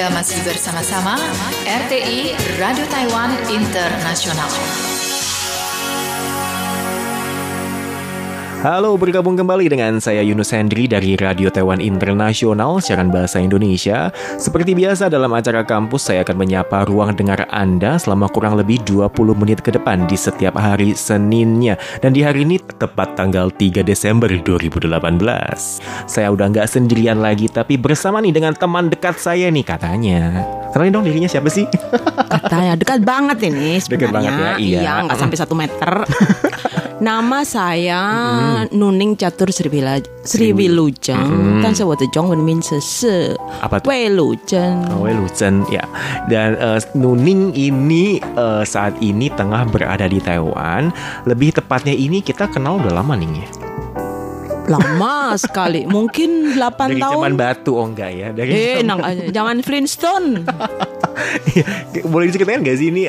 Anda masih bersama-sama RTI Radio Taiwan Internasional. Halo, bergabung kembali dengan saya Yunus Hendri dari Radio Taiwan Internasional, siaran bahasa Indonesia. Seperti biasa dalam acara kampus, saya akan menyapa ruang dengar Anda selama kurang lebih 20 menit ke depan di setiap hari Seninnya. Dan di hari ini tepat tanggal 3 Desember 2018. Saya udah nggak sendirian lagi, tapi bersama nih dengan teman dekat saya nih katanya. Kenalin dong dirinya siapa sih? Katanya dekat banget ini sebenarnya. Dekat banget ya, iya. Nggak sampai 1 meter. Nama saya Nuning Catur Sri Wilujeng, dan saya Jongwen Min Sese. Apa tuh? Wilujeng. Oh, Wilujeng ya. Dan Nuning ini saat ini tengah berada di Taiwan. Lebih tepatnya ini kita kenal udah lama nih ya. Lama sekali, mungkin 8 dari tahun. Dari zaman batu, oh enggak ya? Dari zaman Flintstone. Boleh diceritain gak sih ini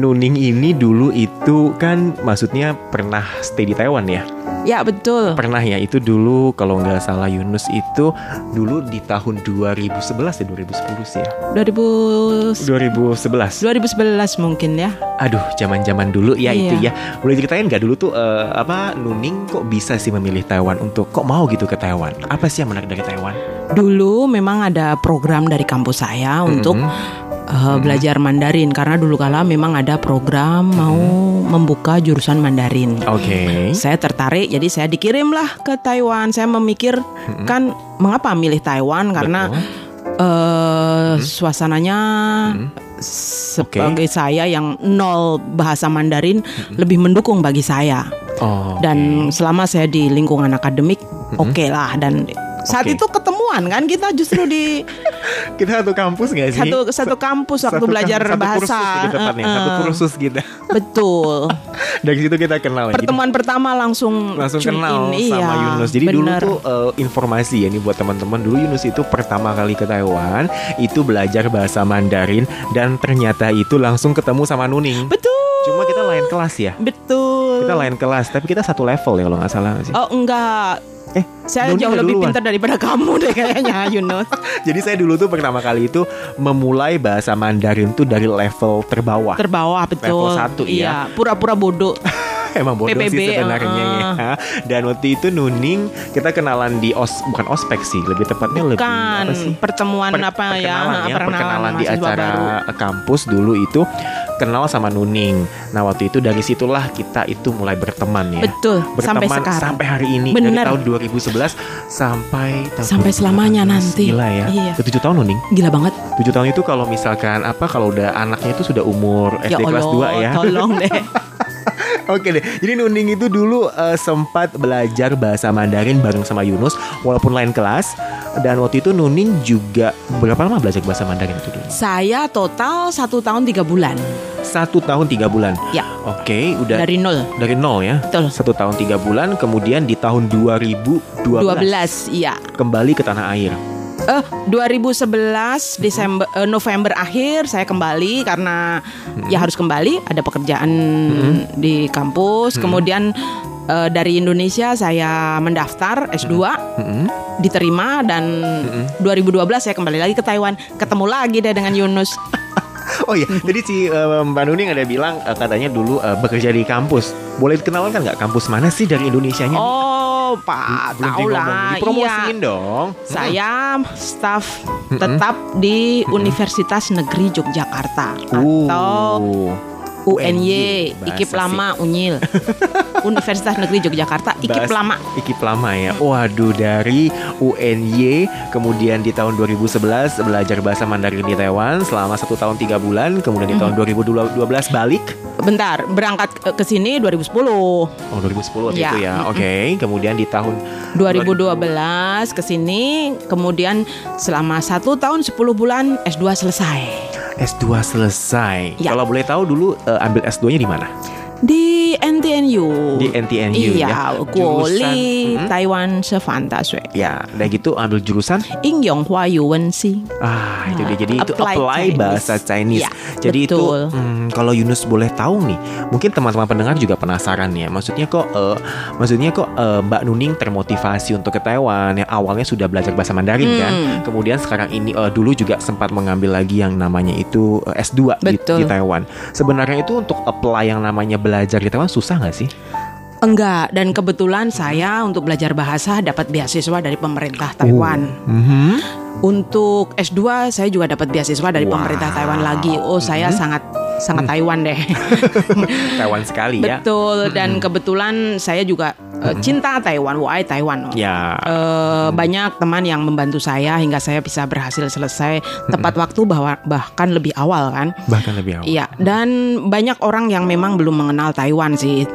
Nuning ini dulu itu kan maksudnya pernah stay di Taiwan ya? Ya betul. Pernah ya, itu dulu kalau gak salah Yunus itu dulu di tahun 2011 ya, 2010 sih ya? 2011 mungkin ya. Aduh, zaman-zaman dulu ya, iya. Itu ya. Boleh diceritain gak dulu tuh Nuning kok bisa sih memilih Taiwan untuk kok mau gitu ke Taiwan? Apa sih yang menarik dari Taiwan? Dulu memang ada program dari kampus saya untuk belajar Mandarin, karena dulu kala memang ada program mau membuka jurusan Mandarin. Oke. Saya tertarik, jadi saya dikirimlah ke Taiwan. Saya memikirkan mengapa milih Taiwan, karena suasananya sebagai saya yang nol bahasa Mandarin lebih mendukung bagi saya. Dan selama saya di lingkungan akademik oke lah. Dan saat itu ketemuan kan, kita justru di kita satu kampus gak sih? Satu kampus waktu belajar bahasa. Satu kursus gitu. Betul. Dari situ kita kenal. Pertemuan pertama langsung kenal sama Yunus. Jadi dulu tuh informasi ya nih buat teman-teman, dulu Yunus itu pertama kali ke Taiwan itu belajar bahasa Mandarin, dan ternyata itu langsung ketemu sama Nuning. Betul. Cuma kita lain kelas ya. Betul. Kita lain kelas, tapi kita satu level ya kalau nggak salah sih. Oh enggak. Saya Nuning jauh lebih pintar daripada kamu deh kayaknya, Yunus. Jadi saya dulu tuh pertama kali itu memulai bahasa Mandarin tuh dari level terbawah. Terbawah, betul. Level 1 iya. Pura-pura bodoh. Emang bodoh PPB, sih sebenarnya ya. Dan waktu itu Nuning kita kenalan di bukan ospek sih, lebih tepatnya bukan, lebih apa sih? Pertemuan perkenalan di acara baru. Kampus dulu itu kenal sama Nuning. Nah waktu itu dari situlah kita itu mulai berteman ya. Betul. Berteman sampai hari ini. Bener. Dari tahun 2011 sampai selamanya nanti. Gila ya. Iya. 7 tahun Nuning. Gila banget. 7 tahun itu kalau misalkan kalau udah anaknya itu sudah umur SD kelas 2 ya. Tolong deh. Oke deh, jadi Nuning itu dulu sempat belajar bahasa Mandarin bareng sama Yunus, walaupun lain kelas. Dan waktu itu Nuning juga berapa lama belajar bahasa Mandarin itu dulu? Saya total 1 tahun 3 bulan. 1 tahun 3 bulan? Ya. Oke, udah Dari nol ya? Betul. 1 tahun 3 bulan, kemudian di tahun 2012 iya. Kembali ke tanah air. 2011 November akhir saya kembali karena ya harus kembali, ada pekerjaan di kampus. Kemudian dari Indonesia saya mendaftar S2, diterima, dan 2012 saya kembali lagi ke Taiwan, ketemu lagi deh dengan Yunus. Oh iya, jadi si Mbak Nuning ada bilang katanya dulu bekerja di kampus. Boleh kenalan kan nggak kampus mana sih dari Indonesianya? Oh Pak, tahu lah. Dipromosiin dong. Saya staff tetap di Universitas Negeri Yogyakarta atau UNY, IKIP Lama Unyil. Universitas Negeri Yogyakarta, IKIP Lama. IKIP Lama ya. Waduh, dari UNY kemudian di tahun 2011 belajar bahasa Mandarin di Taiwan selama 1 tahun 3 bulan, kemudian di tahun 2012 balik. Bentar, berangkat ke sini 2010. Oh, 2010 waktu itu ya. Oke. Kemudian di tahun 2012 ke sini, kemudian selama 1 tahun 10 bulan S2 selesai. Kalau boleh tahu dulu ambil S2-nya di mana? Di NTNU. NTNU. Di NTNU ya. Guoli Taiwan Sefan Daswe. Ya, udah gitu ambil jurusan Ing Yong Hua Yuwen Si. Ah, itu dia. Jadi itu apply Chinese. Bahasa Chinese. Ya, jadi betul. Itu kalau Yunus boleh tahu nih, mungkin teman-teman pendengar juga penasaran ya. Maksudnya kok Mbak Nuning termotivasi untuk ke Taiwan yang awalnya sudah belajar bahasa Mandarin kan. Kemudian sekarang ini dulu juga sempat mengambil lagi yang namanya itu S2 di Taiwan. Sebenarnya itu untuk apply yang namanya belajar di Taiwan susah gak sih? Enggak, dan kebetulan saya untuk belajar bahasa dapat beasiswa dari pemerintah Taiwan. Untuk S2 saya juga dapat beasiswa dari pemerintah Taiwan lagi. Saya sangat Taiwan deh. Taiwan sekali ya. Betul, dan kebetulan saya juga cinta Taiwan, why Taiwan. Ya. Banyak teman yang membantu saya hingga saya bisa berhasil selesai tepat waktu, bahkan lebih awal kan. Bahkan lebih awal. Iya, dan banyak orang yang memang belum mengenal Taiwan sih.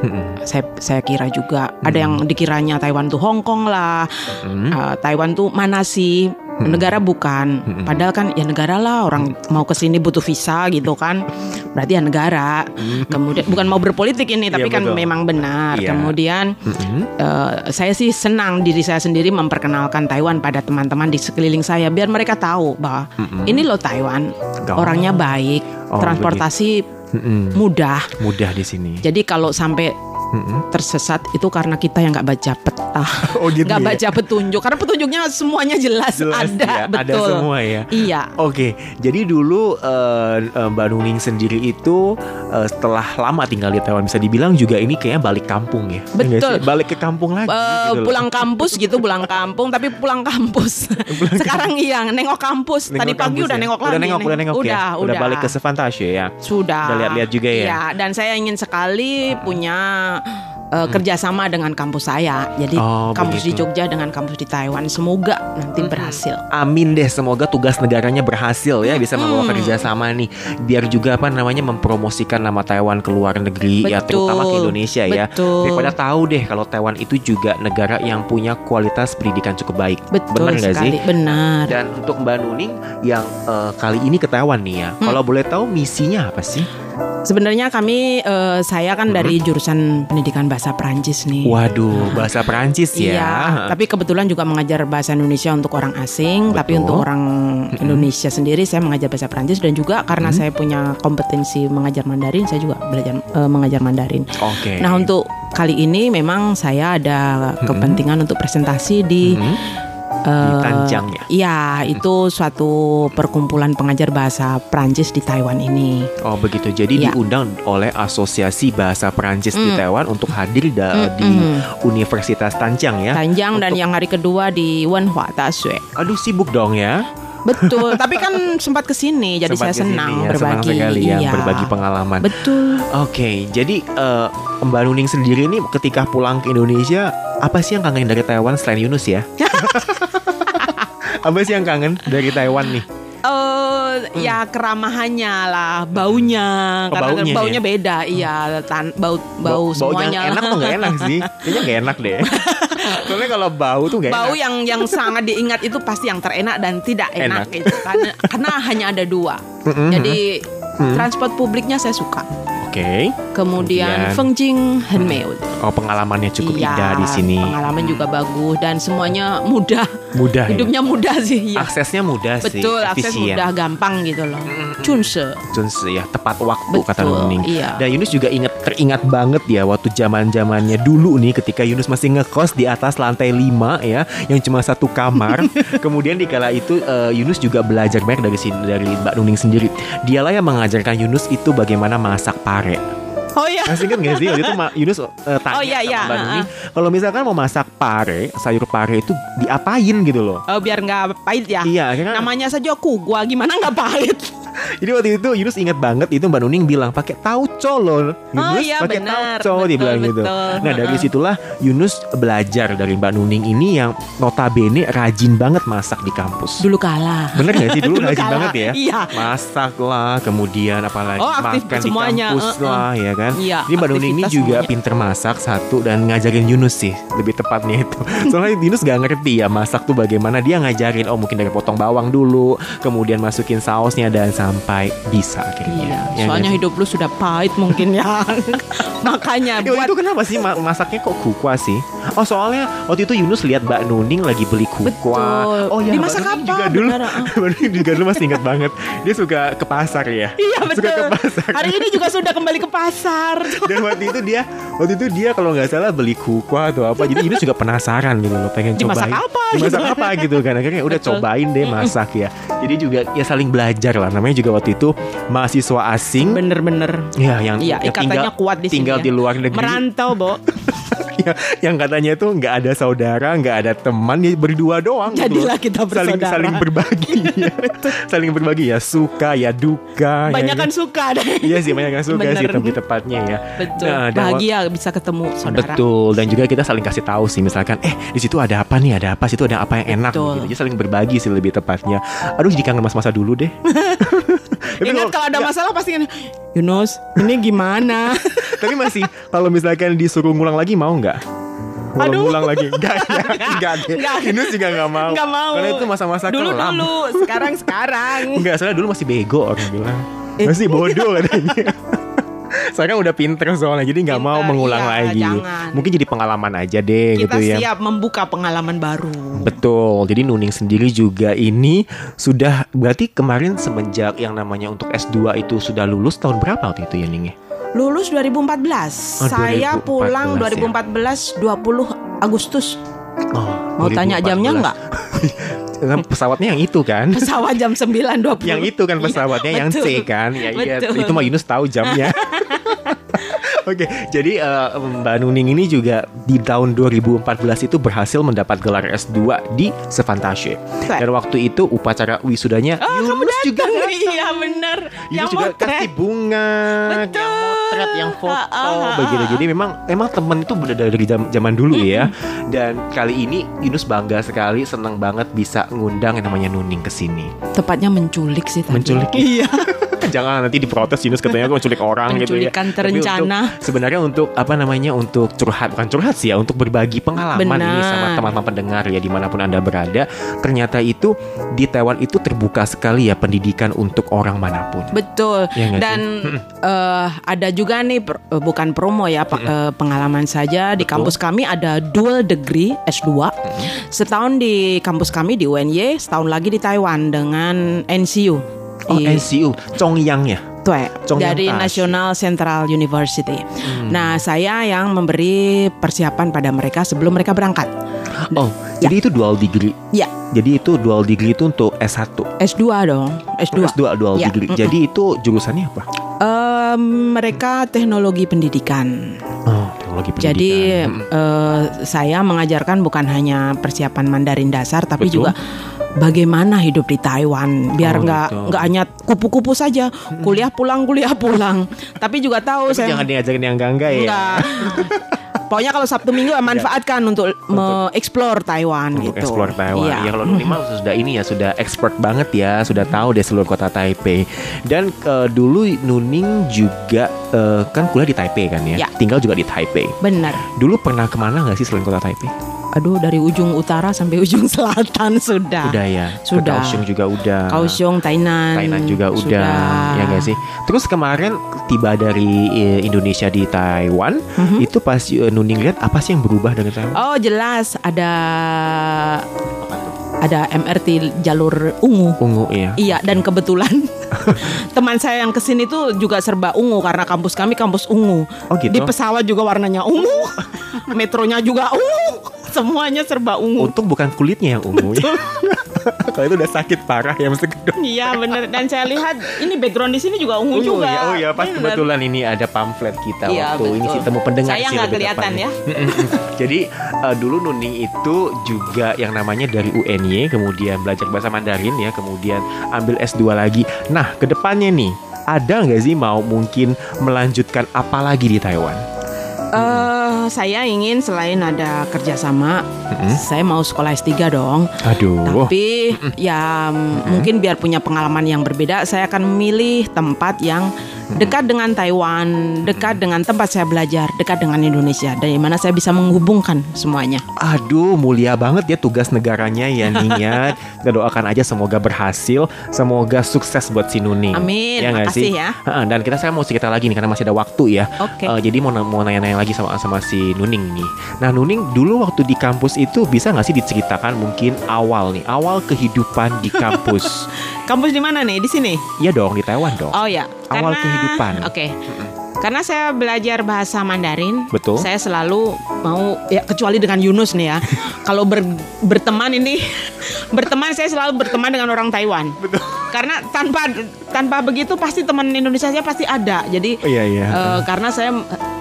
Saya kira juga ada yang dikiranya Taiwan tuh Hong Kong lah. Taiwan tuh mana sih? Negara bukan, padahal kan ya negara lah, orang mau kesini butuh visa gitu kan, berarti ya negara. Kemudian bukan mau berpolitik ini, tapi ya, kan memang benar. Ya. Kemudian saya sih senang diri saya sendiri memperkenalkan Taiwan pada teman-teman di sekeliling saya, biar mereka tahu bahwa ini loh Taiwan, orangnya baik, transportasi mudah di sini. Jadi kalau sampai tersesat itu karena kita yang nggak baca peta, nggak baca petunjuk, karena petunjuknya semuanya jelas ada ya, betul, ada semua ya. Iya. Oke, jadi dulu Mbak Nuning sendiri itu setelah lama tinggal di Taiwan, bisa dibilang juga ini kayaknya balik kampung ya. Betul. Balik ke kampung lagi. Gitu pulang kampus gitu, pulang kampung tapi pulang kampus. Sekarang iya nengok kampus. Tadi pagi udah nengok lagi. Udah balik ke Sefantasye ya. Sudah. Udah lihat-lihat juga ya. Iya. Dan saya ingin sekali punya kerjasama dengan kampus saya. Jadi kampus di Jogja dengan kampus di Taiwan, semoga nanti berhasil. Amin deh, semoga tugas negaranya berhasil ya, bisa membawa kerjasama nih, biar juga mempromosikan nama Taiwan ke luar negeri. Betul. Ya, terutama ke Indonesia. Betul. Ya. Daripada tahu deh kalau Taiwan itu juga negara yang punya kualitas pendidikan cukup baik. Betul. Benar nggak sih? Benar. Dan untuk Mbak Nuning yang kali ini ke Taiwan nih ya, kalau boleh tahu misinya apa sih? Sebenarnya saya kan dari jurusan pendidikan bahasa Perancis nih. Waduh, bahasa Perancis ya. Iya, tapi kebetulan juga mengajar bahasa Indonesia untuk orang asing. Betul. Tapi untuk orang Indonesia sendiri saya mengajar bahasa Perancis. Dan juga karena saya punya kompetensi mengajar Mandarin, saya juga belajar mengajar Mandarin. Oke. Nah, untuk kali ini memang saya ada kepentingan untuk presentasi di Tanjang ya? Iya, itu suatu perkumpulan pengajar bahasa Perancis di Taiwan ini. Oh begitu, jadi diundang oleh Asosiasi Bahasa Perancis di Taiwan untuk hadir di Universitas Tanjang ya? Tanjang dan yang hari kedua di Wenhua Daxue. Aduh, sibuk dong ya? Betul, tapi kan sempat kesini, jadi sempat saya senang ya, berbagi. Senang sekali ya, berbagi pengalaman. Betul. Oke, jadi Mbak Nuning sendiri ini ketika pulang ke Indonesia, apa sih yang kangen dari Taiwan selain Yunus ya? Apa sih yang kangen dari Taiwan nih? Ya keramahannya lah, baunya, karena baunya ya? Beda, iya, bau semuanya. Bau yang enak tuh nggak enak sih, kayaknya nggak enak deh. Soalnya kalau bau tuh nggak enak. Bau yang sangat diingat itu pasti yang terenak dan tidak enak. Gitu karena hanya ada dua. Jadi transport publiknya saya suka. Okay. Kemudian Fengjing Henmeud. Oh, pengalamannya cukup indah di sini. Pengalaman juga bagus dan semuanya mudah. Mudah. Hidupnya mudah sih. Ya. Aksesnya mudah. Betul, sih. Betul, akses mudah, gampang gitu loh. Junse ya, tepat waktu. Betul, kata Nuning. Iya. Dan Yunus juga teringat banget ya waktu zaman-zamannya dulu nih, ketika Yunus masih ngekos di atas lantai 5 ya, yang cuma satu kamar. Kemudian di kala itu Yunus juga belajar banyak dari Mbak Nuning sendiri. Dialah yang mengajarkan Yunus itu bagaimana masak pare. Oh iya. Masih ingat gak sih waktu itu Yunus tanya sama Mbak Nuning, kalau misalkan mau masak pare, sayur pare itu diapain gitu loh. Oh, biar gak pahit ya. Iya kan? Namanya saja gua gimana gak pahit. Jadi waktu itu Yunus ingat banget itu Mbak Nuning bilang pakai tauco loh Yunus, pakai tauco dia bilang gitu. Nah dari situlah Yunus belajar dari Mbak Nuning ini yang notabene rajin banget masak di kampus. Dulu kalah. Bener gak sih dulu rajin banget ya. Iya. Masak lah, kemudian apalagi makan semuanya. Di kampus lah ya kan. Iya, jadi Mbak Nuning ini juga semuanya. Pinter masak satu dan ngajarin Yunus sih lebih tepatnya itu. Soalnya Yunus gak ngerti ya masak tuh bagaimana, dia ngajarin mungkin dari potong bawang dulu, kemudian masukin sausnya dan sampai bisa akhirnya. Iya, soalnya hidup lu sudah pahit mungkin ya. Makanya buat... Itu kenapa sih masaknya kok kukuah sih? Oh soalnya waktu itu Yunus lihat Mbak Nuning lagi beli kukuah. Betul. Oh ya, dimasak apa? Juga dulu, Mbak Nuning juga dulu masih ingat banget. Dia suka ke pasar ya. Iya betul. Suka ke pasar. Hari ini juga sudah kembali ke pasar. Dan waktu itu dia kalau nggak salah beli kukuah atau apa. Jadi Yunus juga penasaran gitu loh, pengen dimasak cobain. Dimasak apa gitu kan. Akhirnya udah betul. Cobain deh masak ya. Jadi juga ya saling belajar lah. Namanya juga waktu itu mahasiswa asing. Bener-bener. Ya yang tinggal di luar negeri. Merantau, Bo. Yang katanya itu nggak ada saudara, nggak ada teman, ya berdua doang. Jadilah gitu. Kita bersaudara. Saling berbagi, ya. Saling berbagi ya, suka ya duka. Banyakan ya, suka deh. Iya sih, banyakan suka bener. Sih lebih tepatnya ya. Betul. Nah, bahagia bisa ketemu saudara. Betul. Dan juga kita saling kasih tahu sih, misalkan, di situ ada apa nih, ada apa, situ ada apa yang enak. Betul. Gitu. Jadi saling berbagi sih lebih tepatnya. Aduh, jadi kangen masa-masa dulu deh. Ingat kalau ada masalah pasti kan, Yunus, ini gimana? Tapi masih, kalau misalkan disuruh ngulang lagi mau nggak? Ngulang lagi enggak. Yunus juga nggak mau. Karena itu masa-masa dulu, sekarang. Enggak, soalnya dulu masih bego orang bilang, masih bodoh katanya. Saya kan udah pinter soalnya, jadi nggak mau mengulang lagi. Jangan. Mungkin jadi pengalaman aja deh, kita gitu ya. Kita siap membuka pengalaman baru. Betul. Jadi Nuning sendiri juga ini sudah berarti kemarin semenjak yang namanya untuk S2 itu sudah lulus tahun berapa waktu itu ya, Ning? Lulus 2014. Saya pulang 2014 ya? 20 Agustus. Mau 2014. Tanya jamnya nggak? Pesawatnya yang itu kan. Pesawat jam 9.20. Yang itu kan pesawatnya ya, yang betul. C kan. Ya, itu mah Yunus tahu jamnya. Oke, jadi Mbak Nuning ini juga di tahun 2014 itu berhasil mendapat gelar S2 di Sefantashe. Dan waktu itu upacara wisudanya Yunus juga datang. Iya benar. Yunus juga kasih bunga, yang motret, yang foto begitu. Jadi memang teman itu udah dari zaman dulu ya. Dan kali ini Yunus bangga sekali, senang banget bisa ngundang yang namanya Nuning ke sini. Tepatnya menculik sih tadi. Menculik. Iya. Jangan nanti diprotes Yunus katanya aku menculik orang gitu ya. Penculikan terencana. Sebenarnya untuk untuk bukan curhat sih ya, untuk berbagi pengalaman. Benar. Ini sama teman-teman pendengar ya, dimanapun Anda berada. Ternyata itu di Taiwan itu terbuka sekali ya pendidikan untuk orang manapun. Betul ya, dan ada juga nih bukan promo ya pengalaman saja. Betul. Di kampus kami ada dual degree S2. Setahun di kampus kami di UNY, setahun lagi di Taiwan dengan NCU. Oh, NCU, Chongyang ya? Dari National Central University. Nah, saya yang memberi persiapan pada mereka sebelum mereka berangkat. Oh, ya. Jadi itu dual degree? Ya. Jadi itu dual degree itu untuk S1? S2 dong. S2 dual ya. Degree. Jadi itu jurusannya apa? Mereka teknologi pendidikan. Jadi saya mengajarkan bukan hanya persiapan Mandarin dasar, tapi betul. Juga bagaimana hidup di Taiwan biar nggak hanya kupu-kupu saja, kuliah pulang, tapi juga tahu. Tapi saya jangan diajakin yang enggak ya. Enggak. Pokoknya kalau Sabtu Minggu manfaatkan untuk mengeksplor Taiwan gitu. Explore Taiwan. Iya. Ya kalau minimal sudah ini ya, sudah expert banget ya, sudah tahu deh seluruh kota Taipei. Dan dulu Nuning juga kan kuliah di Taipei kan ya. Tinggal juga di Taipei. Benar. Dulu pernah kemana nggak sih selain kota Taipei? Aduh, dari ujung utara sampai ujung selatan sudah. Udah ya. Sudah. Kaohsiung juga udah. Kaohsiung, Tainan juga sudah. Udah. Ya enggak sih? Terus kemarin tiba dari Indonesia di Taiwan, itu pas Nuning lihat apa sih yang berubah dari Taiwan? Oh, jelas ada MRT jalur ungu. Ungu ya. Iya, dan kebetulan teman saya yang kesini tuh juga serba ungu karena kampus kami kampus ungu. Oh gitu. Di pesawat juga warnanya ungu. Metronya juga ungu. Semuanya serba ungu. Untung bukan kulitnya yang ungu. Betul. Ya. Kalau itu udah sakit parah ya mesti gedung. Iya benar. Dan saya lihat ini background di sini juga ungu juga. Ya, oh ya pas bener. Kebetulan ini ada pamflet kita ya, waktu betul. Ini sih temu pendengar saya sih. Saya nggak kelihatan ya. Jadi dulu Nuning itu juga yang namanya dari UNY, kemudian belajar bahasa Mandarin ya, kemudian ambil S2 lagi. Nah kedepannya nih ada nggak sih mau mungkin melanjutkan apa lagi di Taiwan? Saya ingin selain ada kerjasama, saya mau sekolah S3 dong. Aduh. Tapi ya mungkin biar punya pengalaman yang berbeda, saya akan memilih tempat yang dekat dengan Taiwan, dekat dengan tempat saya belajar, dekat dengan Indonesia, dari mana saya bisa menghubungkan semuanya. Aduh, mulia banget ya tugas negaranya ya Ning ya. Kita doakan aja semoga berhasil, semoga sukses buat si Nuning. Amin, ya, makasih sih? Ya. Dan saya mau cerita lagi nih karena masih ada waktu ya. Okay. Jadi mau nanya-nanya lagi sama si Nuning nih. Nah, Nuning dulu waktu di kampus itu bisa nggak sih diceritakan mungkin awal nih, awal kehidupan di kampus? Kampus di mana nih? Di sini? Iya dong, di Taiwan dong. Oh ya. Awal kehidupan. Oke. Okay. Karena saya belajar bahasa Mandarin, betul. Saya selalu mau, ya kecuali dengan Yunus nih ya. Kalau berteman saya selalu berteman dengan orang Taiwan. Betul. Karena tanpa begitu pasti teman Indonesia saya pasti ada. Jadi karena saya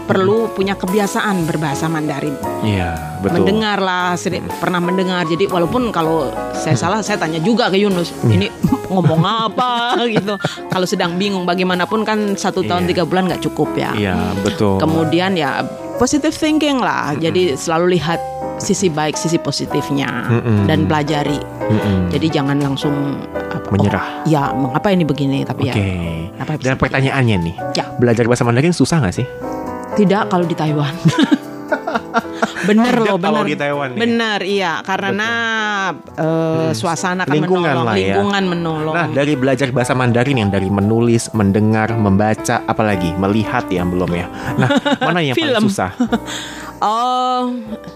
perlu punya kebiasaan berbahasa Mandarin. Iya, betul. Mendengarlah, pernah mendengar. Jadi walaupun kalau saya salah saya tanya juga ke Yunus. Ini ngomong apa gitu. Kalau sedang bingung bagaimanapun kan 1 tahun 3 bulan gak cukup ya. Iya betul. Kemudian ya positive thinking lah. Jadi selalu lihat sisi baik, sisi positifnya dan pelajari. Jadi jangan langsung menyerah. Ya mengapa ini begini tapi ya. Dan pertanyaannya nih ya. Belajar bahasa Mandarin susah gak sih? Tidak kalau di Taiwan. Bener loh, bener. Bener, iya. Karena suasana akan menolong, lingkungan menolong. Nah, dari belajar bahasa Mandarin yang dari menulis, mendengar, membaca, apalagi melihat ya belum ya. Nah, mana yang paling susah?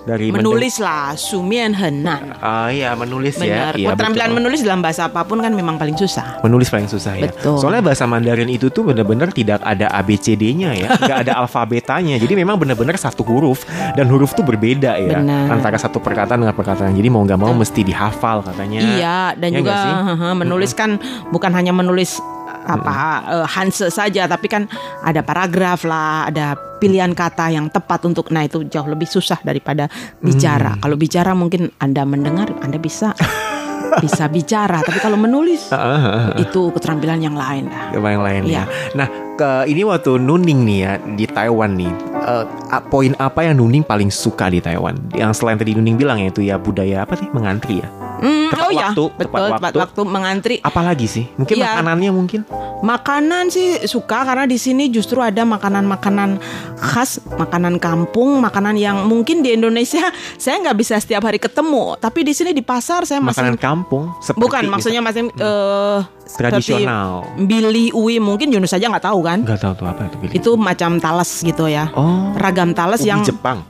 Dari menulis lah, sumian henan. Iya, menulis bener. Ya. Keterampilan menulis dalam bahasa apapun kan memang paling susah. Menulis paling susah ya. Betul. Soalnya bahasa Mandarin itu tuh benar-benar tidak ada ABCD-nya ya, nggak ada alfabetanya. Jadi memang benar-benar satu huruf dan huruf tuh berbeda ya. Benar. Antara satu perkataan dengan perkataan. Jadi mau gak mau mesti dihafal katanya. Iya. Dan ya juga menulis kan bukan hanya menulis Hanse saja, tapi kan ada paragraf lah, ada pilihan kata yang tepat untuk. Nah itu jauh lebih susah daripada bicara. Kalau bicara mungkin Anda mendengar, Anda bisa bicara, tapi kalau menulis itu keterampilan yang lain. Yang lain ya. Nah, ini waktu Nuning nih ya di Taiwan nih. Poin apa yang Nuning paling suka di Taiwan? Yang selain tadi Nuning bilang ya itu ya budaya apa sih mengantri ya. Tepat waktu mengantri. Apalagi sih? Mungkin makanannya mungkin. Makanan sih suka karena di sini justru ada makanan-makanan khas, makanan kampung, makanan yang mungkin di Indonesia saya nggak bisa setiap hari ketemu. Tapi di sini di pasar saya masih makanan kampung. Bukan maksudnya masih tradisional. Bili uwi mungkin Yunus saja nggak tahu kan? Nggak tahu tuh apa itu bili. Itu macam talas gitu ya. Oh. Ragam talas yang Jepang.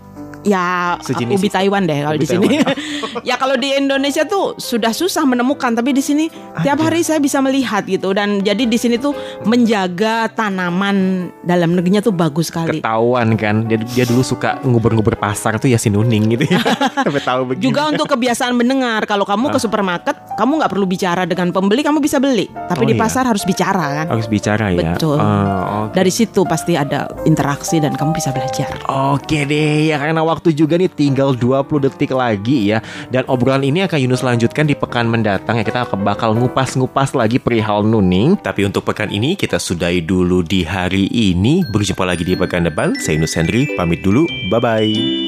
Ya sejenis ubi Taiwan deh kalau di sini. Ya kalau di Indonesia tuh sudah susah menemukan, tapi di sini tiap hari saya bisa melihat gitu. Dan jadi di sini tuh menjaga tanaman dalam negerinya tuh bagus sekali. Ketahuan kan dia dulu suka ngubur-ngubur pasar tuh ya si Nuning gitu ya. Sampai tahu begini. Juga untuk kebiasaan mendengar. Kalau kamu ke supermarket kamu gak perlu bicara dengan pembeli, kamu bisa beli. Tapi di pasar harus bicara kan. Harus bicara ya. Betul. Dari situ pasti ada interaksi dan kamu bisa belajar. Oke deh ya, karena waktu juga nih tinggal 20 detik lagi ya. Dan obrolan ini akan Yunus lanjutkan di pekan mendatang ya. Kita bakal ngupas-ngupas lagi perihal Nuning. Tapi untuk pekan ini kita sudahi dulu di hari ini. Berjumpa lagi di pekan depan. Saya Yunus Hendri pamit dulu. Bye-bye.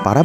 Para